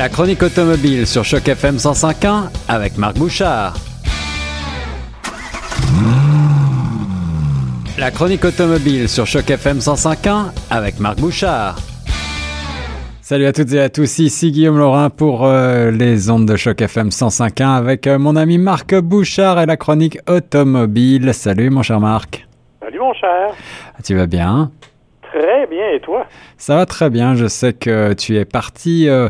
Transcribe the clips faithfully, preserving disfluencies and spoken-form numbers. la chronique automobile sur Choc F M cent cinq point un avec Marc Bouchard. La chronique automobile sur Choc F M cent cinq point un avec Marc Bouchard. Salut à toutes et à tous, ici Guillaume Laurin pour euh, les ondes de Choc F M cent cinq point un avec euh, mon ami Marc Bouchard et la chronique automobile. Salut mon cher Marc. Salut mon cher. Tu vas bien? Très bien, et toi? Ça va très bien, je sais que tu es parti euh,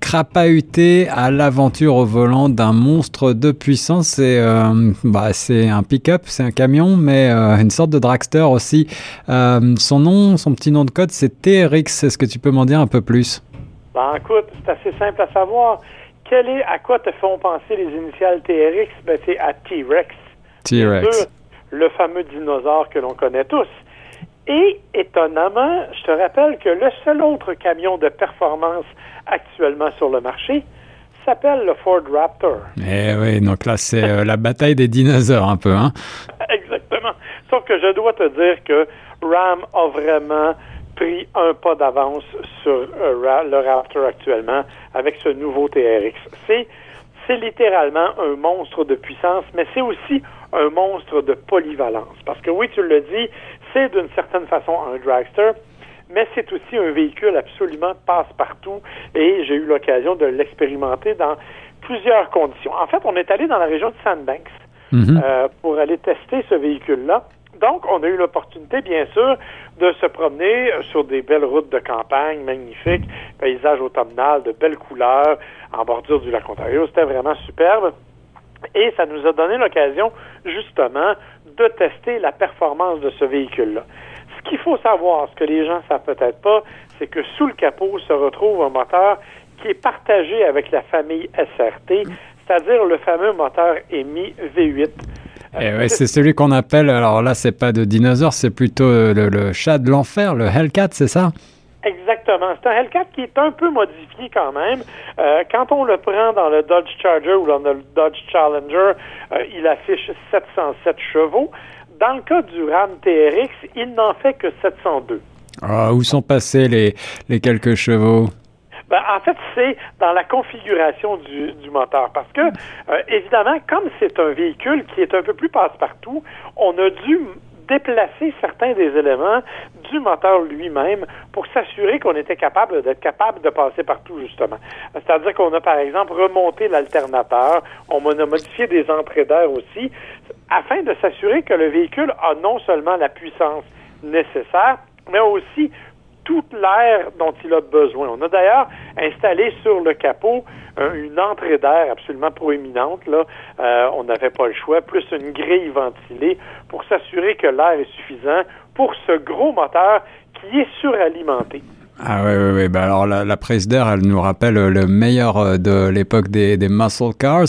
crapahuter à l'aventure au volant d'un monstre de puissance. Et, euh, bah, c'est un pick-up, c'est un camion, mais euh, une sorte de dragster aussi. Euh, son nom, son petit nom de code, c'est T R X. Est-ce que tu peux m'en dire un peu plus? Ben, écoute, c'est assez simple à savoir. Quel est, à quoi te font penser les initiales T R X? Ben, c'est à T-Rex. T-Rex. Le, le fameux dinosaure que l'on connaît tous. Et, étonnamment, je te rappelle que le seul autre camion de performance actuellement sur le marché s'appelle le Ford Raptor. Eh oui, donc là, c'est euh, la bataille des dinosaures un peu, hein? Exactement. Sauf que je dois te dire que Ram a vraiment pris un pas d'avance sur euh, ra- le Raptor actuellement avec ce nouveau T R X. C'est, c'est littéralement un monstre de puissance, mais c'est aussi un monstre de polyvalence. Parce que oui, tu le dis, c'est d'une certaine façon un dragster, mais c'est aussi un véhicule absolument passe-partout et j'ai eu l'occasion de l'expérimenter dans plusieurs conditions. En fait, on est allé dans la région de Sandbanks mm-hmm. euh, pour aller tester ce véhicule-là. Donc, on a eu l'opportunité, bien sûr, de se promener sur des belles routes de campagne magnifiques, paysages automnal, de belles couleurs, en bordure du lac Ontario. C'était vraiment superbe. Et ça nous a donné l'occasion, justement, de tester la performance de ce véhicule-là. Ce qu'il faut savoir, ce que les gens ne savent peut-être pas, c'est que sous le capot se retrouve un moteur qui est partagé avec la famille S R T, c'est-à-dire le fameux moteur H E M I V huit. Eh euh, ouais, c'est... c'est celui qu'on appelle, alors là, c'est pas de dinosaure, c'est plutôt le, le chat de l'enfer, le Hellcat, c'est ça? Exactement. C'est un Hellcat qui est un peu modifié quand même. Euh, quand on le prend dans le Dodge Charger ou dans le Dodge Challenger, euh, il affiche sept cent sept chevaux. Dans le cas du RAM T R X, il n'en fait que sept cent deux. Ah, où sont passés les, les quelques chevaux? Ben, en fait, c'est dans la configuration du, du moteur. Parce que, euh, évidemment, comme c'est un véhicule qui est un peu plus passe-partout, on a dû déplacer certains des éléments du moteur lui-même pour s'assurer qu'on était capable d'être capable de passer partout, justement. C'est-à-dire qu'on a, par exemple, remonté l'alternateur, on a modifié des entrées d'air aussi, afin de s'assurer que le véhicule a non seulement la puissance nécessaire, mais aussi toute l'air dont il a besoin. On a d'ailleurs installé sur le capot une entrée d'air absolument proéminente, là. Euh, on n'avait pas le choix, plus une grille ventilée pour s'assurer que l'air est suffisant pour ce gros moteur qui est suralimenté. Ah oui, oui, oui. Ben alors la, la prise d'air, elle nous rappelle le meilleur de l'époque des, des muscle cars.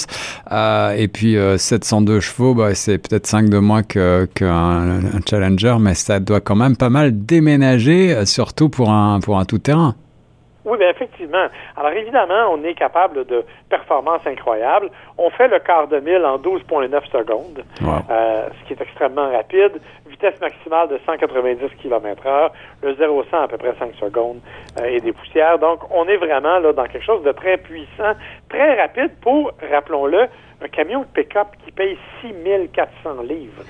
Euh, et puis euh, sept cent deux chevaux, ben, c'est peut-être cinq de moins que, qu'un un Challenger, mais ça doit quand même pas mal déménager, surtout pour un, pour un tout-terrain. Oui, bien effectivement. Alors évidemment, on est capable de performances incroyables. On fait le quart de mille en douze virgule neuf secondes, wow. euh, ce qui est extrêmement rapide. Vitesse maximale de cent quatre-vingt-dix kilomètres heure, le zéro à cent à peu près cinq secondes euh, et des poussières. Donc, on est vraiment là dans quelque chose de très puissant, très rapide pour, rappelons-le, un camion de pick-up qui paye six mille quatre cents livres.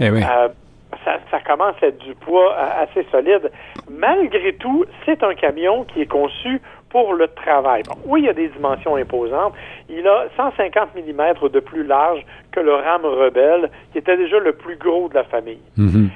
Eh oui. Euh, Ça, ça commence à être du poids assez solide. Malgré tout, c'est un camion qui est conçu pour le travail. Bon, oui, il y a des dimensions imposantes. Il a cent cinquante millimètres de plus large que le Ram Rebelle, qui était déjà le plus gros de la famille. Mm-hmm.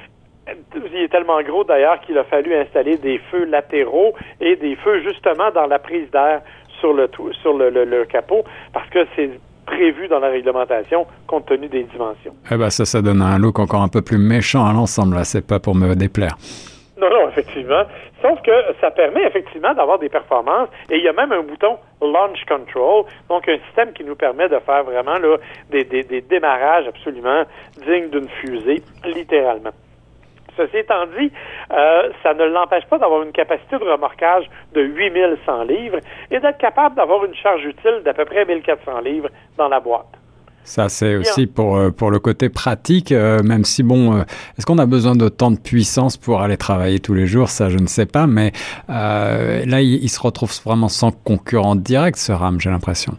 Il est tellement gros, d'ailleurs, qu'il a fallu installer des feux latéraux et des feux, justement, dans la prise d'air sur le, sur le, le, le capot, parce que c'est prévu dans la réglementation compte tenu des dimensions. Eh bien, ça, ça donne un look encore un peu plus méchant à l'ensemble. Là, c'est pas pour me déplaire. Non, non, effectivement. Sauf que ça permet effectivement d'avoir des performances et il y a même un bouton Launch Control, donc un système qui nous permet de faire vraiment là, des, des, des démarrages absolument dignes d'une fusée, littéralement. Ceci étant dit, euh, ça ne l'empêche pas d'avoir une capacité de remorquage de huit mille cent livres et d'être capable d'avoir une charge utile d'à peu près mille quatre cents livres dans la boîte. Ça, c'est aussi pour, pour le côté pratique, euh, même si, bon, euh, est-ce qu'on a besoin d'autant de puissance pour aller travailler tous les jours? Ça, je ne sais pas, mais euh, là, il, il se retrouve vraiment sans concurrent direct, ce RAM, j'ai l'impression.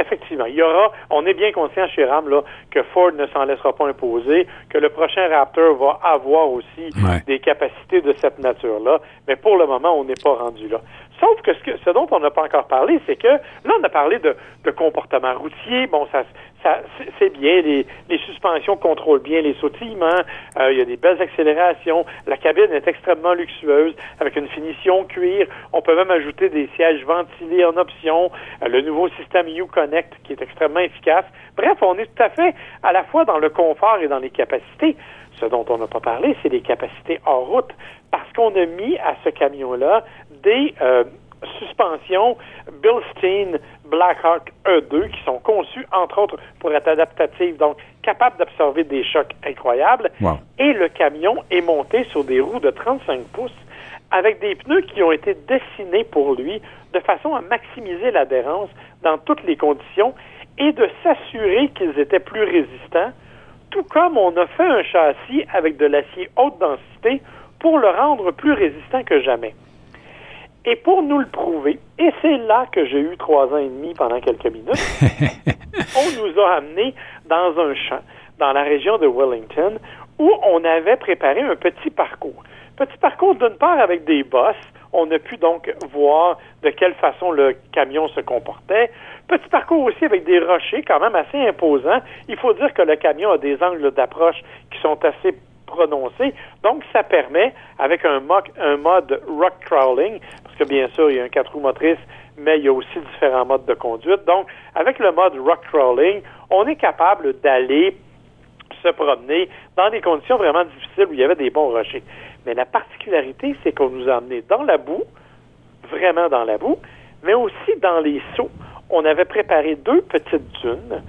Effectivement. Il y aura, on est bien conscient chez RAM là, que Ford ne s'en laissera pas imposer, que le prochain Raptor va avoir aussi ouais. des capacités de cette nature-là, mais pour le moment, on n'est pas rendu là. Sauf que ce, que ce dont on n'a pas encore parlé, c'est que là, on a parlé de, de comportement routier. Bon, ça, ça c'est bien. Les, les suspensions contrôlent bien les sautillements. Euh, il y a des belles accélérations. La cabine est extrêmement luxueuse, avec une finition cuir. On peut même ajouter des sièges ventilés en option. Euh, le nouveau système Uconnect, qui est extrêmement efficace. Bref, on est tout à fait à la fois dans le confort et dans les capacités. Ce dont on n'a pas parlé, c'est les capacités hors route. Parce qu'on a mis à ce camion-là des euh, suspensions Bilstein Blackhawk E deux qui sont conçues, entre autres, pour être adaptatives, donc capables d'absorber des chocs incroyables. Wow. Et le camion est monté sur des roues de trente-cinq pouces avec des pneus qui ont été dessinés pour lui de façon à maximiser l'adhérence dans toutes les conditions et de s'assurer qu'ils étaient plus résistants, tout comme on a fait un châssis avec de l'acier haute densité pour le rendre plus résistant que jamais. Et pour nous le prouver, et c'est là que j'ai eu trois ans et demi pendant quelques minutes, on nous a amenés dans un champ, dans la région de Wellington, où on avait préparé un petit parcours. Petit parcours d'une part avec des bosses, on a pu donc voir de quelle façon le camion se comportait. Petit parcours aussi avec des rochers quand même assez imposants. Il faut dire que le camion a des angles d'approche qui sont assez prononcés. Donc, ça permet, avec un, mock, un mode rock crawling, parce que bien sûr, il y a un quatre roues motrices, mais il y a aussi différents modes de conduite. Donc, avec le mode rock crawling, on est capable d'aller se promener dans des conditions vraiment difficiles où il y avait des bons rochers. Mais la particularité, c'est qu'on nous a amenés dans la boue, vraiment dans la boue, mais aussi dans les sauts. On avait préparé deux petites dunes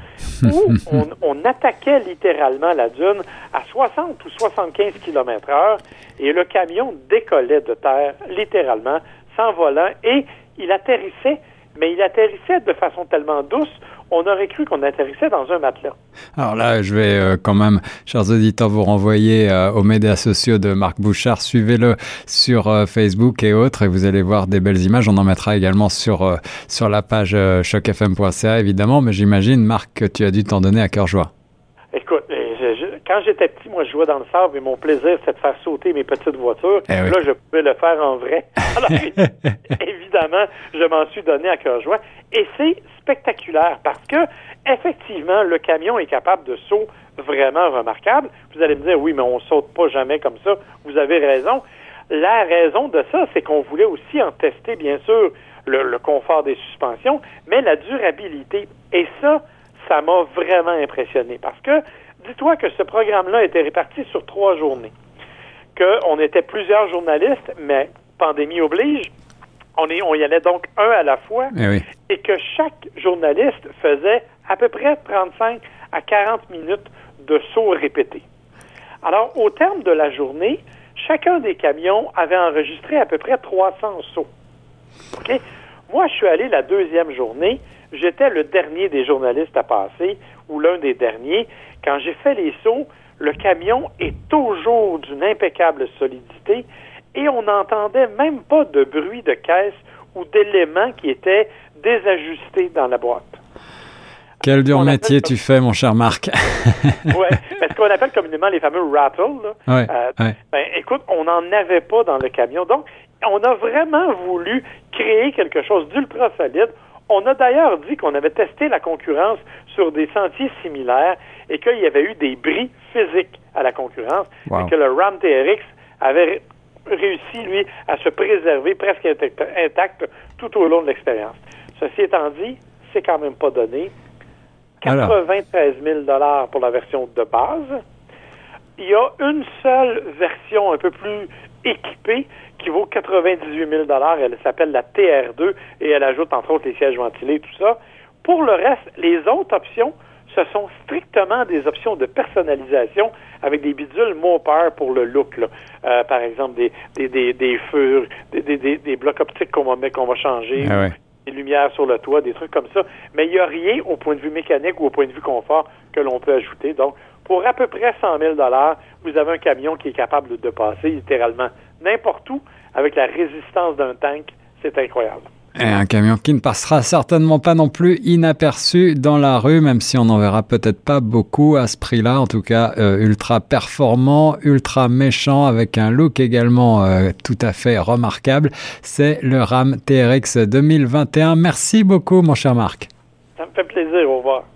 où on, on attaquait littéralement la dune à soixante ou soixante-quinze kilomètres heure et le camion décollait de terre, littéralement, sans volant, et il atterrissait, mais il atterrissait de façon tellement douce, on aurait cru qu'on atterrissait dans un matelas. Alors là, je vais euh, quand même, chers auditeurs, vous renvoyer euh, aux médias sociaux de Marc Bouchard. Suivez-le sur euh, Facebook et autres et vous allez voir des belles images. On en mettra également sur, euh, sur la page euh, choc f m point c a, évidemment. Mais j'imagine, Marc, que tu as dû t'en donner à cœur joie. Écoute, je, je, quand j'étais petit, moi, je jouais dans le sable et mon plaisir, c'était de faire sauter mes petites voitures. Eh oui. Là, je pouvais le faire en vrai. Alors, évidemment, je m'en suis donné à cœur joie. Et c'est spectaculaire parce que, effectivement, le camion est capable de sauts vraiment remarquables. Vous allez me dire, oui, mais on ne saute pas jamais comme ça. Vous avez raison. La raison de ça, c'est qu'on voulait aussi en tester, bien sûr, le, le confort des suspensions, mais la durabilité. Et ça, ça m'a vraiment impressionné parce que, dis-toi que ce programme-là était réparti sur trois journées, qu'on était plusieurs journalistes, mais pandémie oblige. On, est, on y allait donc un à la fois, et, oui. et que chaque journaliste faisait à peu près trente-cinq à quarante minutes de sauts répétés. Alors, au terme de la journée, chacun des camions avait enregistré à peu près trois cents sauts. Okay? Moi, je suis allé la deuxième journée, j'étais le dernier des journalistes à passer, ou l'un des derniers. Quand j'ai fait les sauts, le camion est toujours d'une impeccable solidité, et on n'entendait même pas de bruit de caisse ou d'éléments qui étaient désajustés dans la boîte. Quel dur métier tu fais, mon cher Marc. Oui, ce qu'on appelle communément les fameux rattles. Là. Ouais, euh, ouais. Ben, écoute, on n'en avait pas dans le camion. Donc, on a vraiment voulu créer quelque chose d'ultra solide. On a d'ailleurs dit qu'on avait testé la concurrence sur des sentiers similaires et qu'il y avait eu des bris physiques à la concurrence. Wow. Et que le Ram T R X avait réussi, lui, à se préserver presque intact tout au long de l'expérience. Ceci étant dit, c'est quand même pas donné. quatre-vingt-treize mille dollars pour la version de base. Il y a une seule version un peu plus équipée qui vaut quatre-vingt-dix-huit mille dollars. Elle s'appelle la T R deux et elle ajoute, entre autres, les sièges ventilés et tout ça. Pour le reste, les autres options, ce sont strictement des options de personnalisation avec des bidules Mopar pour le look, là. Euh, par exemple, des, des, des, des feux, des, des, des blocs optiques qu'on va, qu'on va changer, ah ouais. des lumières sur le toit, des trucs comme ça. Mais il n'y a rien au point de vue mécanique ou au point de vue confort que l'on peut ajouter. Donc, pour à peu près cent mille dollars, vous avez un camion qui est capable de passer littéralement n'importe où avec la résistance d'un tank. C'est incroyable. Et un camion qui ne passera certainement pas non plus inaperçu dans la rue, même si on n'en verra peut-être pas beaucoup à ce prix-là. En tout cas, euh, ultra performant, ultra méchant, avec un look également euh, tout à fait remarquable. C'est le RAM T R X deux mille vingt et un. Merci beaucoup, mon cher Marc. Ça me fait plaisir. Au revoir.